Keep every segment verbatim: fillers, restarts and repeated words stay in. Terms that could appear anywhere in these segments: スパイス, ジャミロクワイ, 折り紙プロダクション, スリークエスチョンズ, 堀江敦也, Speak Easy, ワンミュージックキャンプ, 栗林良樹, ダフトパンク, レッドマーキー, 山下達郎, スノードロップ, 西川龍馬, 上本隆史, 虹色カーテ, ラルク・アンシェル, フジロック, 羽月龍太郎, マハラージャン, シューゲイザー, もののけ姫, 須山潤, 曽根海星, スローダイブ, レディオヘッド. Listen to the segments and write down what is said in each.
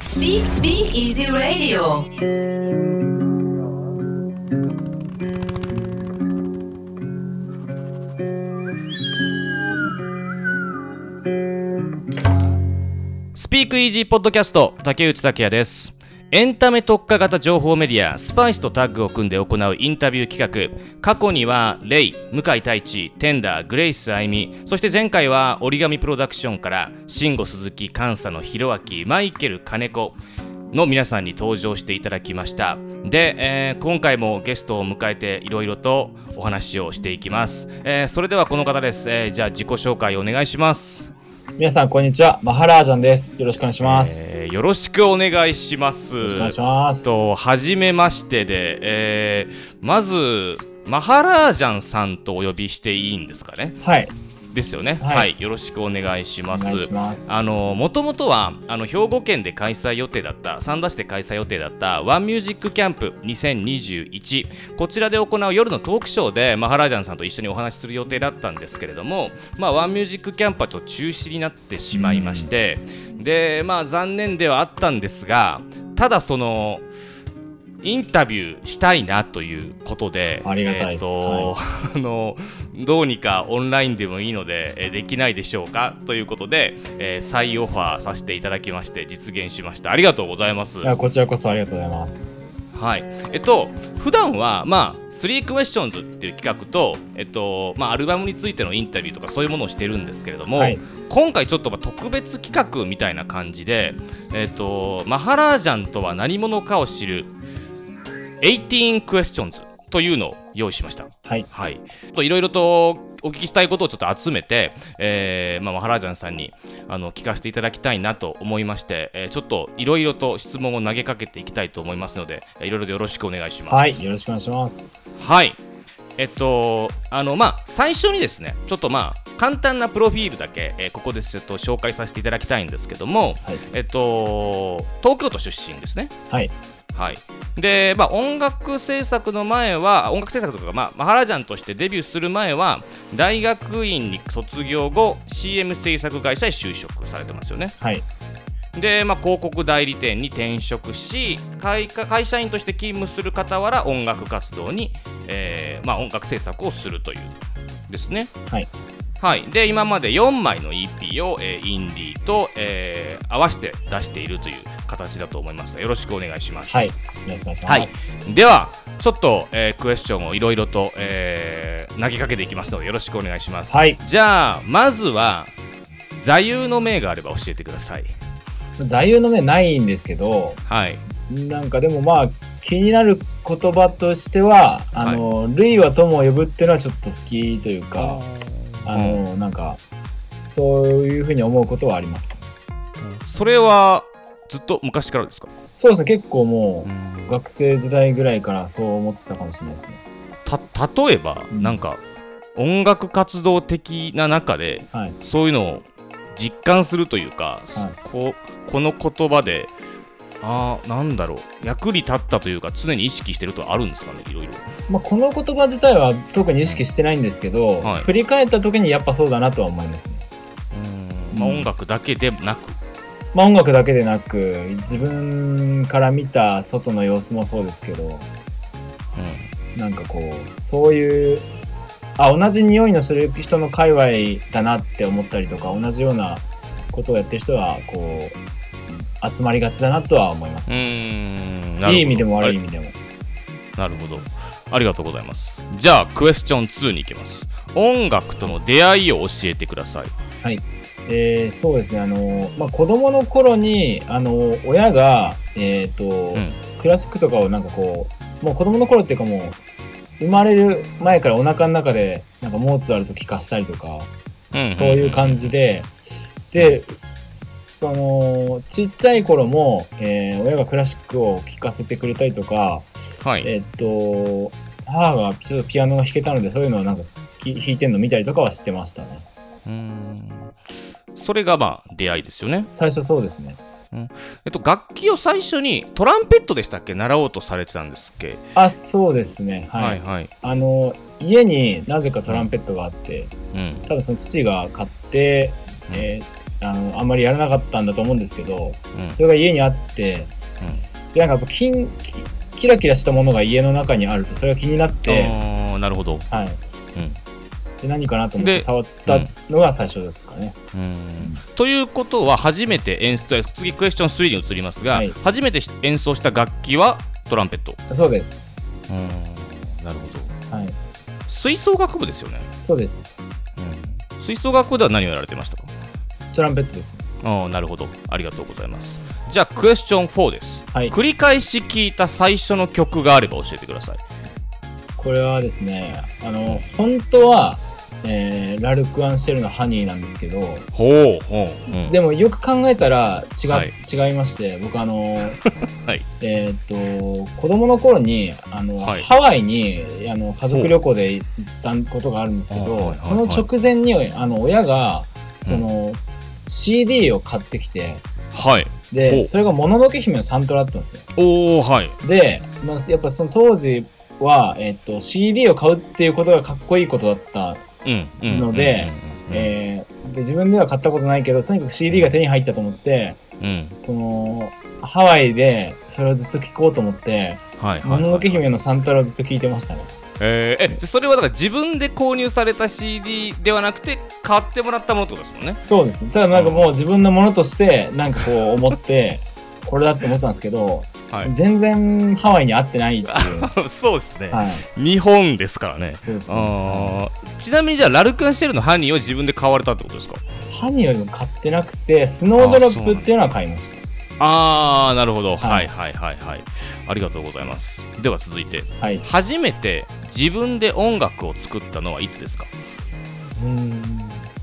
Speak Speak Easy Radio。 Speak Easy ポッドキャスト、竹内拓也です。エンタメ特化型情報メディアスパイスとタッグを組んで行うインタビュー企画、過去にはレイ、向井太一、テンダー、グレイスあいみ、そして前回は折り紙プロダクションから慎吾鈴木、菅佐野弘明、マイケル金子の皆さんに登場していただきました。で、えー、今回もゲストを迎えていろいろとお話をしていきます。えー、それではこの方です。えー、じゃあ自己紹介お願いします。皆さんこんにちは、マハラージャンです。よろしくお願いします。えー、よろしくお願いします。よろしくお願いします。と初めましてで、えー、まずマハラージャンさんとお呼びしていいんですかね。はいですよね。はい、はい、よろしくお願いします。お願いします。あのもともとはあの兵庫県で開催予定だった三田市で開催予定だったワンミュージックキャンプにせんにじゅういち、こちらで行う夜のトークショーでマハラージャンさんと一緒にお話しする予定だったんですけれども、まあ、ワンミュージックキャンプはちょっと中止になってしまいまして、うん、でまあ残念ではあったんですが、ただそのインタビューしたいなということで、ありがたいです。えーと、はい、あのどうにかオンラインでもいいのでできないでしょうかということで、えー、再オファーさせていただきまして実現しました。ありがとうございます。いや、こちらこそありがとうございます。はい、えっと普段はまあスリークエスチョンズっていう企画と、えっとまあ、アルバムについてのインタビューとかそういうものをしてるんですけれども、はい、今回ちょっと特別企画みたいな感じで、えっとマハラージャンとは何者かを知るじゅうはちクエスチョンズというのを用意しました。はいはい、いろいろとお聞きしたいことをちょっと集めて、えーまあ、マハラージャンさんにあの聞かせていただきたいなと思いまして、えー、ちょっといろいろと質問を投げかけていきたいと思いますので、いろいろとよろしくお願いします。はい、よろしくお願いします。はい、えっとあのまあ、最初にですね、ちょっとまあ簡単なプロフィールだけ、えー、ここでちょっと紹介させていただきたいんですけども、はい、えっと、東京都出身ですね。はいはい。でまあ、音楽制作の前は音楽制作とか、まあ、マハラージャンとしてデビューする前は大学院に卒業後 シーエム 制作会社へ就職されてますよね。はい。で、まあ、広告代理店に転職し 会, 会社員として勤務する傍ら音楽活動に、えーまあ、音楽制作をするというですね。はいはい、で今までよんまいの イーピー を、えー、インディーと、えー、合わせて出しているという形だと思いますが、よろしくお願いします。はい、よろしくお願いします、はい、ではちょっと、えー、クエスチョンをいろいろと、えー、投げかけていきますのでよろしくお願いします。はい、じゃあまずは座右の銘があれば教えてください。座右の銘ないんですけど、はい、なんかでもまあ気になる言葉としてはあの、はい、類は友を呼ぶっていうのはちょっと好きというか、あの、うん、なんかそういうふうに思うことはあります。それはずっと昔からですか。そうですね、結構もう、うん、学生時代ぐらいからそう思ってたかもしれないですね。た例えば、うん、なんか音楽活動的な中で、はい、そういうのを実感するというか、はい、こ, この言葉であーなんだろう役に立ったというか常に意識してるとあるんですかね、いろいろ。まあ、この言葉自体は特に意識してないんですけど、はい、振り返った時にやっぱそうだなとは思いますね。うん、まあ、音楽だけでなく、まあ、音楽だけでなく自分から見た外の様子もそうですけど、うん、なんかこうそういうあ同じ匂いのする人の界隈だなって思ったりとか、同じようなことをやってる人はこう集まりがちだなとは思います。うーん、いい意味でも悪い意味でも。なるほど、ありがとうございます。じゃあクエスチョンツーに行きます。音楽との出会いを教えてください。はい、えー、そうですね、あの、まあ、子供の頃にあの親が、えーとうん、クラシックとかをなんかこうもう子供の頃っていうかもう生まれる前からお腹の中でなんかモーツァルト聴かせたりとか、うんうんうん、そういう感じででそのちっちゃい頃も、えー、親がクラシックを聴かせてくれたりとか、はい、えー、っと母がちょっとピアノが弾けたのでそういうのをなんか弾いてんの見たりとかはしてましたね。うーん、それがまあ出会いですよね。最初そうですね。うん、えっと、楽器を最初にトランペットでしたっけ、習おうとされてたんですっけ。あ、そうですね、はい、はいはい、あの家になぜかトランペットがあって、うん、多分その父が買って、うんえーあのあんまりやらなかったんだと思うんですけど、うん、それが家にあって、うん、でなんかやっぱキンキキラキラしたものが家の中にあるとそれが気になって、あ、なるほど、はい、うん、で何かなと思って触ったのが最初ですかね。うん、うん、ということは初めて演出、次クエスチョンスリーに移りますが、はい、初めて演奏した楽器はトランペット。そうです。うん、なるほど、はい、吹奏楽部ですよね。そうです、うん、吹奏楽部では何をやられてましたか。トランペットです。あ、なるほど、ありがとうございます。じゃあクエスチョンフォーです、はい、繰り返し聴いた最初の曲があれば教えてください。これはですね、あの本当は、えー、ラルク・アンシェルのハニーなんですけど、ほうほう、うん、でもよく考えたら 違,、はい、違いまして、僕あの、はい、えー、っと子供の頃にあの、はい、ハワイにあの家族旅行で行ったことがあるんですけど、その直前にあの親がその、うん、シーディー を買ってきて、はい、でそれがもののけ姫のサントラだったんですよ。お、はい、で、まあ、やっぱその当時は、えー、っと シーディー を買うっていうことがかっこいいことだったので、自分では買ったことないけどとにかく シーディー が手に入ったと思って、うん、このハワイでそれをずっと聴こうと思って、はいはいはいはい、もののけ姫のサントラをずっと聴いてましたね。えー、えそれはだから自分で購入された シーディー ではなくて買ってもらったものってことですもんね。そうですね。ただなんかもう自分のものとしてなんかこう思ってこれだって思ってたんですけど、はい、全然ハワイに合ってないっていうそうですね、はい、日本ですからね。そうですね。あ、ちなみにじゃあラルク・アンシェルのハニーを自分で買われたってことですか。ハニーは買ってなくてスノードロップっていうのは買いました。あー、なるほど、はい、はいはいはいはい、ありがとうございます。では続いて、はい、初めて自分で音楽を作ったのはいつですか。うーん、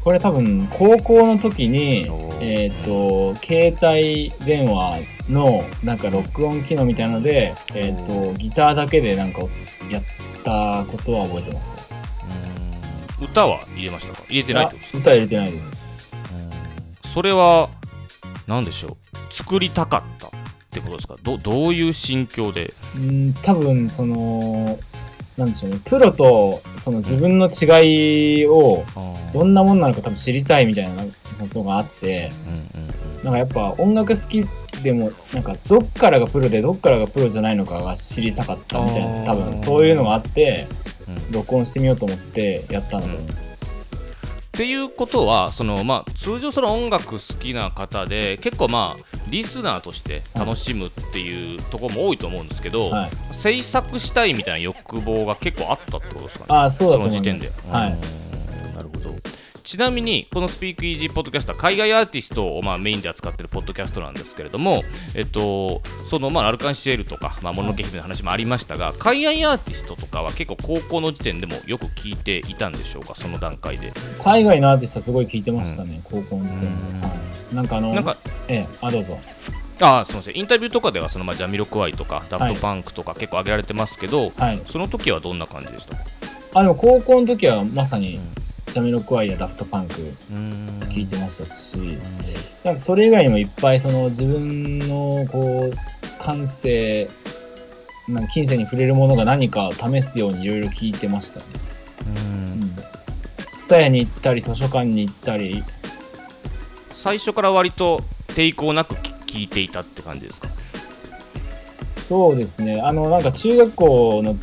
これ多分高校の時に、えーと、うん、携帯電話のなんか録音機能みたいなので、えーと、ギターだけでなんかやったことは覚えてます。うーん、歌は入れましたか。入れてないってことですか。歌は入れてないです。うん、それは何でしょう、作りたかったってことですか。 ど, どういう心境で。うん、多分そのなんでしょうね、プロとその自分の違いをどんなもんなのか多分知りたいみたいなことがあって、うんうんうん、なんかやっぱ音楽好きでもなんかどっからがプロでどっからがプロじゃないのかが知りたかったみたいな、多分そういうのがあって、うん、録音してみようと思ってやったんだと思います。うん、っていうことはその、まあ、通常その音楽好きな方で結構、まあ、リスナーとして楽しむっていうところも多いと思うんですけど、はい、制作したいみたいな欲望が結構あったってことですかね。あ、そうだと思います。その時点で、はい、なるほど。ちなみにこのスピークイージーポッドキャストは海外アーティストをまあメインで扱っているポッドキャストなんですけれども、えっと、そのまあアルカンシエルとかもののけ姫の話もありましたが、海外アーティストとかは結構高校の時点でもよく聞いていたんでしょうか。その段階で海外のアーティストはすごい聞いてましたね、うん、高校の時点で、うん、はい、なんかあのなんか、ええ、あ、どうぞ。ああ、すみません。インタビューとかではそのまあジャミロクワイとかダフトパンクとか結構挙げられてますけど、はい、その時はどんな感じでしたか。あ、でも高校の時はまさに、うん、ジャミロクワイやダフトパンク聴いてましたし、なんかそれ以外にもいっぱいその自分のこう感性、なんか近世に触れるものが何か試すようにいろいろ聴いてましたね。ツタヤに行ったり図書館に行ったり、最初から割と抵抗なく聴いていたって感じですか。そうですね、あのなんか中学校の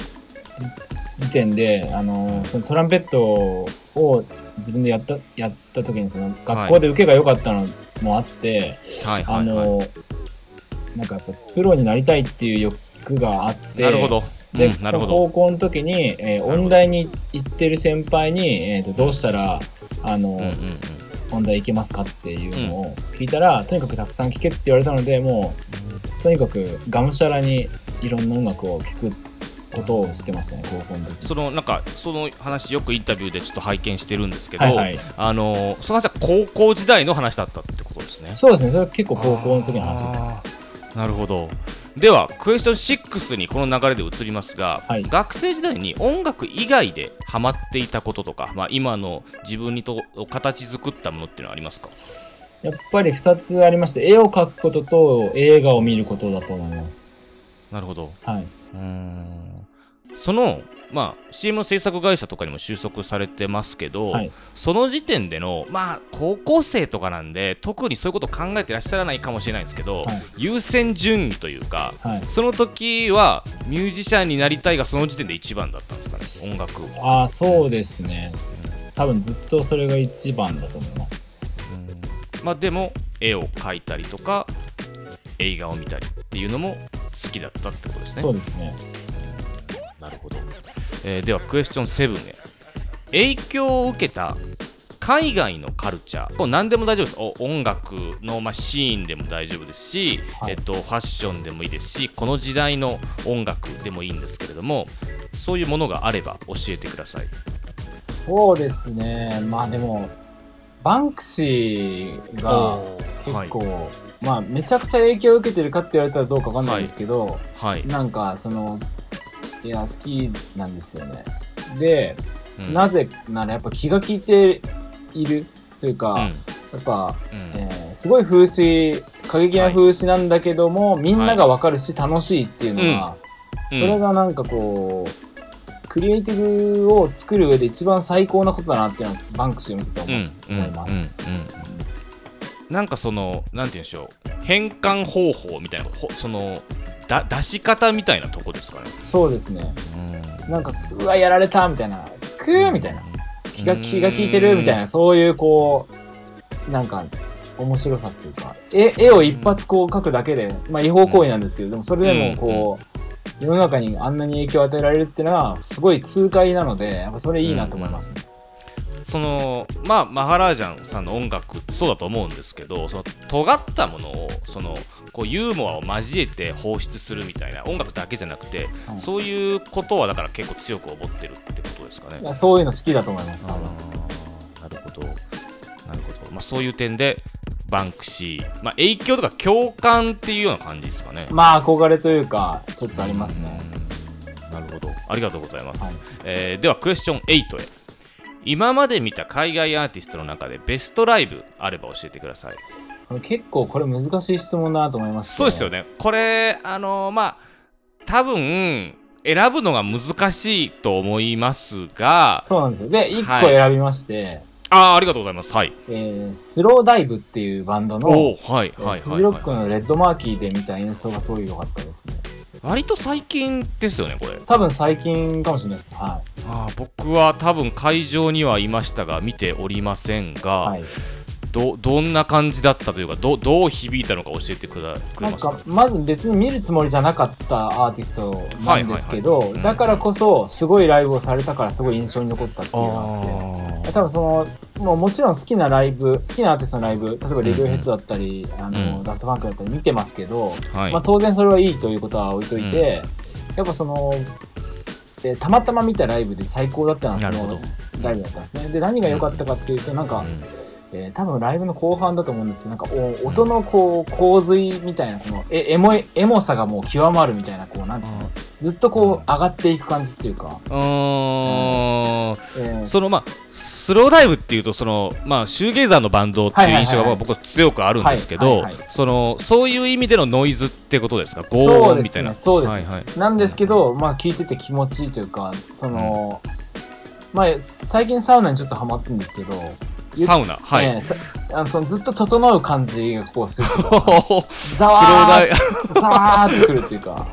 時点であのそのトランペットを自分でやったやった時にその学校で受けが良かったのもあって、はい、あの、はい、なんかやっぱプロになりたいっていう欲があって、なるほど、うん、でその高校の時に、えー、音大に行ってる先輩に、えー、とどうしたらあの、うんうんうん、音大行けますかっていうのを聞いたら、うん、とにかくたくさん聴けって言われたので、もうとにかくがむしゃらにいろんな音楽を聴くことをしてましたね、高校の時。そのなんかその話よくインタビューでちょっと拝見してるんですけど、はいはい、あのその話は高校時代の話だったってことですね。そうですね、それは結構高校の時の話ですね。なるほど。ではクエスチョンシックスにこの流れで移りますが、はい、学生時代に音楽以外でハマっていたこととか、まあ、今の自分にと形作ったものっていうのはありますか。やっぱりふたつありまして、絵を描くことと映画を見ることだと思います。なるほど、はい、うーん、その、まあ、シーエム の制作会社とかにも就職されてますけど、はい、その時点での、まあ、高校生とかなんで特にそういうことを考えてらっしゃらないかもしれないんですけど、はい、優先順位というか、はい、その時はミュージシャンになりたいがその時点で一番だったんですかね、音楽を。あ、そうですね、多分ずっとそれが一番だと思います。うん、まあ、でも絵を描いたりとか映画を見たりっていうのも好きだったってことですね。そうですね。なるほど。えー、ではクエスチョンセブンへ。影響を受けた海外のカルチャー、これ何でも大丈夫です。お音楽の、まあ、シーンでも大丈夫ですし、はい、えっと、ファッションでもいいですし、この時代の音楽でもいいんですけれども、そういうものがあれば教えてください。そうですね、まあでもバンクシーが結構、はい、まあ、めちゃくちゃ影響を受けてるかって言われたらどうかわかんないんですけど、はいはい、なんかそのいや好きなんですよね。で、うん、なぜならやっぱ気が利いているというか、うん、やっぱ、うん、えー、すごい風刺過激な風刺なんだけども、はい、みんなが分かるし楽しいっていうのが、はい、うん、それがなんかこうクリエイティブを作る上で一番最高なことだなっていうのをバンクシーを見てて思います。なんかそのなんて言うんでしょう、変換方法みたいな、そのだ出し方みたいなとこですかね。そうですね、うん、なんかうわやられたみたいな、クーみたいな、気が気が利いてるみたいな、そういうこうなんか面白さっていうか、絵絵を一発こう描くだけで、まあ、違法行為なんですけど、でもそれでもこう世の中にあんなに影響を与えられるっていうのはすごい痛快なので、やっぱそれいいなと思いますね。うんうん、そのまあ、マハラージャンさんの音楽ってそうだと思うんですけど、その尖ったものをそのこうユーモアを交えて放出するみたいな、音楽だけじゃなくて、はい、そういうことはだから結構強く思ってるってことですかね。いや、そういうの好きだと思います。なるほど、なるほど、まあ、そういう点でバンクシー、まあ、影響とか共感っていうような感じですかね。まあ憧れというかちょっとありますね。なるほど、ありがとうございます。はい、えー、ではクエスチョンエイトへ。今まで見た海外アーティストの中でベストライブあれば教えてください。結構これ難しい質問だなと思いました、ね。そうですよね。これあのー、まあ多分選ぶのが難しいと思いますが、そうなんですよ。でいっこ選びまして、はい、ああありがとうございます。はい、えー、スローダイブっていうバンドのフジロックのレッドマーキーで見た演奏がすごい良かったですね。割と最近ですよね、これ。多分最近かもしれないですけど、はい。ああ、僕は多分会場にはいましたが見ておりませんが、はい、ど, どんな感じだったというか、ど, どう響いたのか教えてくだくれます か, なんかまず別に見るつもりじゃなかったアーティストなんですけど、はいはいはい、だからこそすごいライブをされたからすごい印象に残ったっていうのがあって、多分その も, うもちろん好きなライブ、好きなアーティストのライブ、例えばレディオヘッドだったり、うん、あの、うん、ダフトパンクだったり見てますけど、はい、まあ、当然それはいいということは置いといて、うん、やっぱそのでたまたま見たライブで最高だったのはそのライブだったんですね。で何が良かったかっていうと、なんか、うん、えー、多分ライブの後半だと思うんですけど、なんか音のこう洪水みたいな、このエモいエモさがもう極まるみたいな、こうなんですかね、うん、ずっとこう上がっていく感じっていうか、うん、うん、えー、そのまあスローダイブっていうとその、まあ、シューゲイザーのバンドっていう印象が僕は強くあるんですけど、そのそういう意味でのノイズってことですか、ゴーンみたいな。そうですね、そうですね、はいはい、なんですけど、まあ、聞いてて気持ちいいというか、その、うん、まあ、最近サウナにちょっとハマってるんですけど、サウナ、はい、ね、あのそのずっと整う感じがこうするザワーザワーってくるっていうか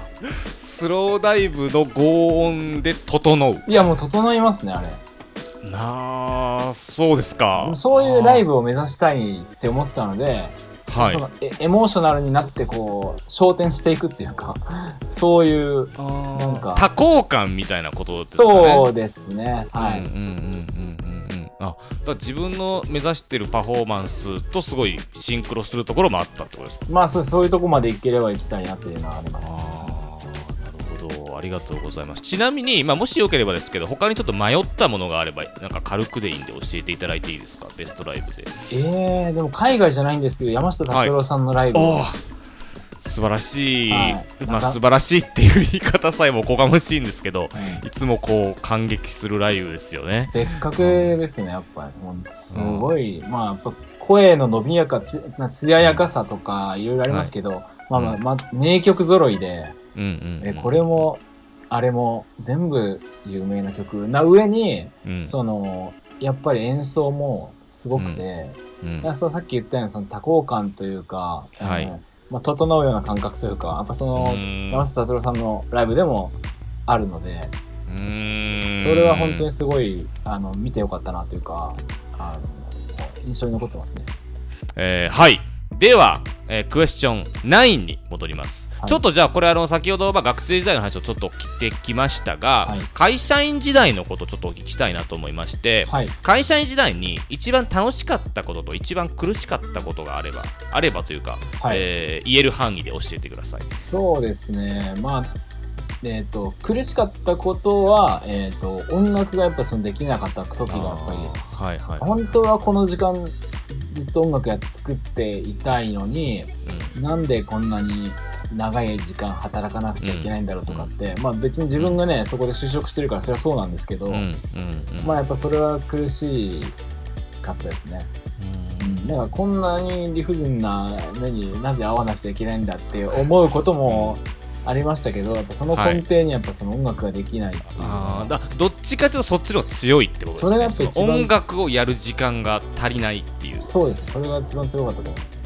スローダイブの轟音で整う。いやもう整いますね、あれ。なあ、そうですか。そういうライブを目指したいって思ってたので、はい、そのエモーショナルになってこう焦点していくっていうか、そういうなんか多幸感みたいなことですかね。そうですね、はい、うんうんうんうん。あ、だ自分の目指してるパフォーマンスとすごいシンクロするところもあったってことですか。まあ そ, そういうとこまで行ければ行きたいなっていうのはあります、ね。あ、なるほど、ありがとうございます。ちなみに、まあ、もしよければですけど、他にちょっと迷ったものがあればなんか軽くでいいんで教えていただいていいですか、ベストライブで。えー、でも海外じゃないんですけど、山下達郎さんのライブ、はい、素晴らしい、はい、まあ、素晴らしいっていう言い方さえもおこがましいんですけど、うん、いつもこう感激するライブですよね。別格ですね、やっぱりすごい、うん、まあやっぱ声の伸びやかつ艶やかさとかいろいろありますけど、うん、まあまあ、まあ、名曲揃いで、うんうんうんうん、えこれもあれも全部有名な曲な上に、うん、そのやっぱり演奏もすごくて、うんうん、そうさっき言ったようにその多幸感というか、はい、まあ、整うような感覚というか、やっぱその山下達郎さんのライブでもあるので、うーん、それは本当にすごいあの見てよかったなというか、あの印象に残ってますね。えー、はい、では、えー、クエスチョンきゅうに戻ります、はい、ちょっとじゃあこれあの先ほどは学生時代の話をちょっと聞いてきましたが、はい、会社員時代のことをちょっとお聞きしたいなと思いまして、はい、会社員時代に一番楽しかったことと一番苦しかったことがあればあればというか、はい、えー、言える範囲で教えてください。そうですね、まあえー、と苦しかったことは、えー、と音楽がやっぱそのできなかった時がやっぱり、はいはい、本当はこの時間ずっと音楽や作っていたいのに、うん、なんでこんなに長い時間働かなくちゃいけないんだろうとかって、うん、まあ別に自分がね、うん、そこで就職してるからそれはそうなんですけど、うんうんうん、まあやっぱそれは苦しかったですね。うん、だからこんなに理不尽な目になぜ合わなくちゃいけないんだって思うことも、うん、ありましたけど、やっぱその根底にやっぱその音楽ができないっていう、はい、あだどっちかというとそっちの方が強いってことですね。それがその音楽をやる時間が足りないっていう。そうです、それが一番強かったと思うんですよ。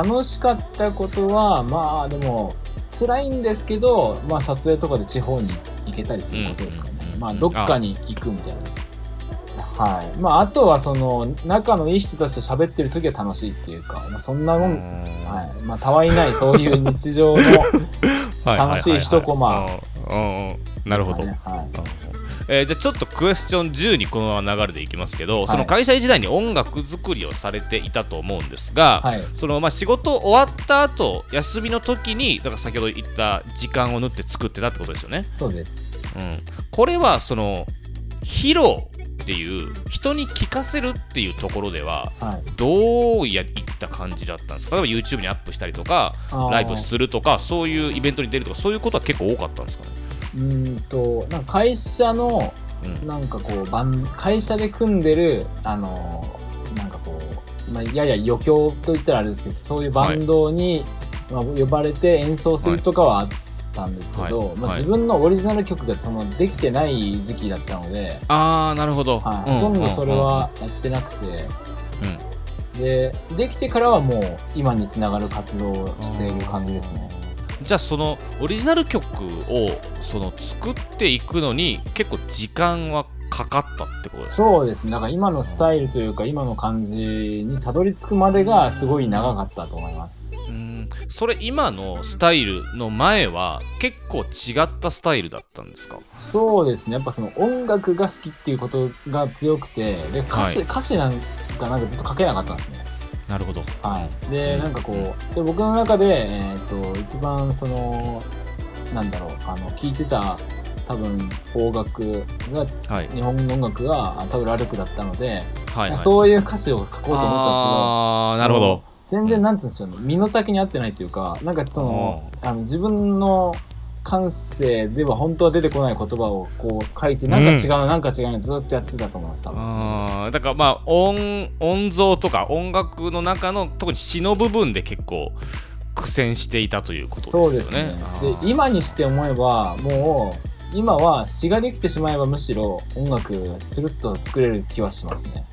うん、楽しかったことはまあでも辛いんですけど、まあ、撮影とかで地方に行けたりすることですかね、うんうんうんうん、まあ、どっかに行くみたいな、はい、まあ、あとはその仲のいい人たちと喋ってる時は楽しいっていうか、まあ、そんなもん、はい、まあ、たわいないそういう日常の楽しい一コマ、なるほど、ね、はい、えー、じゃあちょっとクエスチョンじゅうにこの流れでいきますけど、はい、その会社時代に音楽作りをされていたと思うんですが、はい、そのまあ仕事終わった後休みの時にだから先ほど言った時間を縫って作ってたってことですよね。そうです、うん、これはその披露っていう人に聞かせるっていうところでは、はい、どうやった感じだったんですか。例えば YouTube にアップしたりとかライブするとかそういうイベントに出るとかそういうことは結構多かったんですかね。うんとなんか会社のなんかこう、うん、会社で組んでるあのなんかこう、まあ、やや余興といったらあれですけどそういうバンドに、はい、まあ、呼ばれて演奏するとかはあって、はいたんですけど、はい、まあ、自分のオリジナル曲がそのできてない時期だったので、あーなるほど、はい、うん、ほとんどそれはやってなくて、うん、で、できてからはもう今につながる活動をしている感じですね。じゃあそのオリジナル曲をその作っていくのに結構時間はかかったってことですか。そうですね、なんか今のスタイルというか今の感じにたどり着くまでがすごい長かったと思います。うん、それ今のスタイルの前は結構違ったスタイルだったんですか。そうですね、やっぱその音楽が好きっていうことが強くて、で歌詞、はい、歌詞なんかなんかずっと書けなかったんですね。なるほど、はい、で、うん、なんかこうで僕の中で、えー、と一番そのなんだろうあの聴いてた多分邦楽が、はい、日本の音楽が多分ラルクだったので、はいはい、そういう歌詞を書こうと思ったんですけど、あーなるほど、全然なんて言うんでしょうね、身の丈に合ってないというか、なんかその、あの自分の感性では本当は出てこない言葉をこう書いて、なんか違う、うん、なんか違うのずっとやってたと思いました。あ、だからまあ音、音像とか音楽の中の特に詩の部分で結構苦戦していたということですよね。そうですね。で、今にして思えばもう今は詩ができてしまえばむしろ音楽スルッと作れる気はしますね。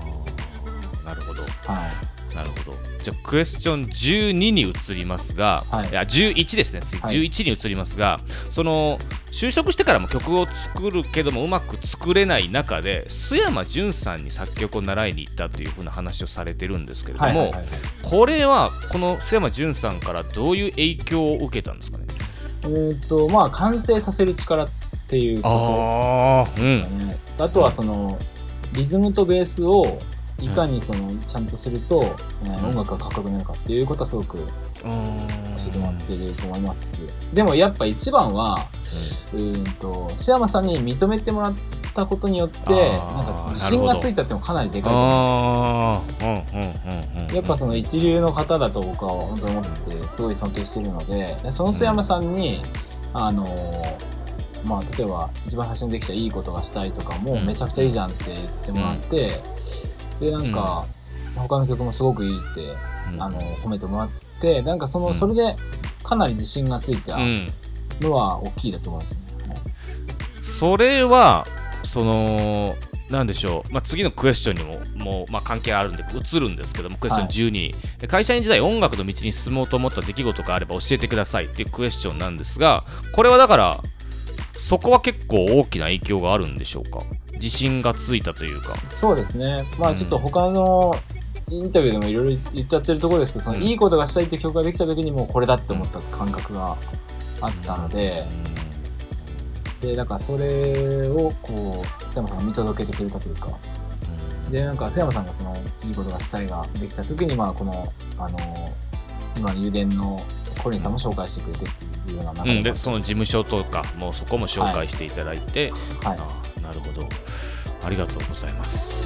あ、なるほど、はい、なるほど。じゃあクエスチョンじゅうにに移りますが、はい、いやじゅういちですね、次じゅういちに移りますが、はい、その就職してからも曲を作るけどもうまく作れない中で須山潤さんに作曲を習いに行ったというふうな話をされてるんですけれども、はいはいはいはい、これはこの須山潤さんからどういう影響を受けたんですかね。えーとまあ、完成させる力っていうことですかね。 あ,、うん、あとはそのリズムとベースをいかにそのちゃんとすると、うん、音楽がかっこよくなるかっていうことはすごく教えてもらってると思いますし、でもやっぱ一番は、うん、うーんと須山さんに認めてもらったことによってなんか自信がついたってもかなりでかいと思うんです。やっぱその一流の方だと僕は本当に思ってすごい尊敬してるので、その須山さんに、うん、あのーまあ、例えば一番最初にできたいいことがしたいとかもめちゃくちゃいいじゃんって言ってもらって、うんでなんか、うん、他の曲もすごくいいって、うん、あの褒めてもらってなんかその、うん、それでかなり自信がついたのは大きいだと思います、ね。はい、それはそのなんでしょう、まあ、次のクエスチョンにも、もうまあ関係あるんで移るんですけども、クエスチョンじゅうに、はい、会社員時代音楽の道に進もうと思った出来事があれば教えてくださいっていうクエスチョンなんですが、これはだからそこは結構大きな影響があるんでしょうか。自信がついたというか。そうですね、まあちょっと他のインタビューでもいろいろ言っちゃってるところですけど、そのいいことがしたいって曲ができた時にもうこれだって思った感覚があったので、うん、でなんかそれをこう瀬山さんが見届けてくれたというか、うん、でなんか瀬山さんがそのいいことがしたいができた時に、まあこのあの今の油田のコリンさんも紹介してくれてっていうような、うん、でその事務所とかもうそこも紹介していただいて、はいはい、あ、なるほど、ありがとうございます。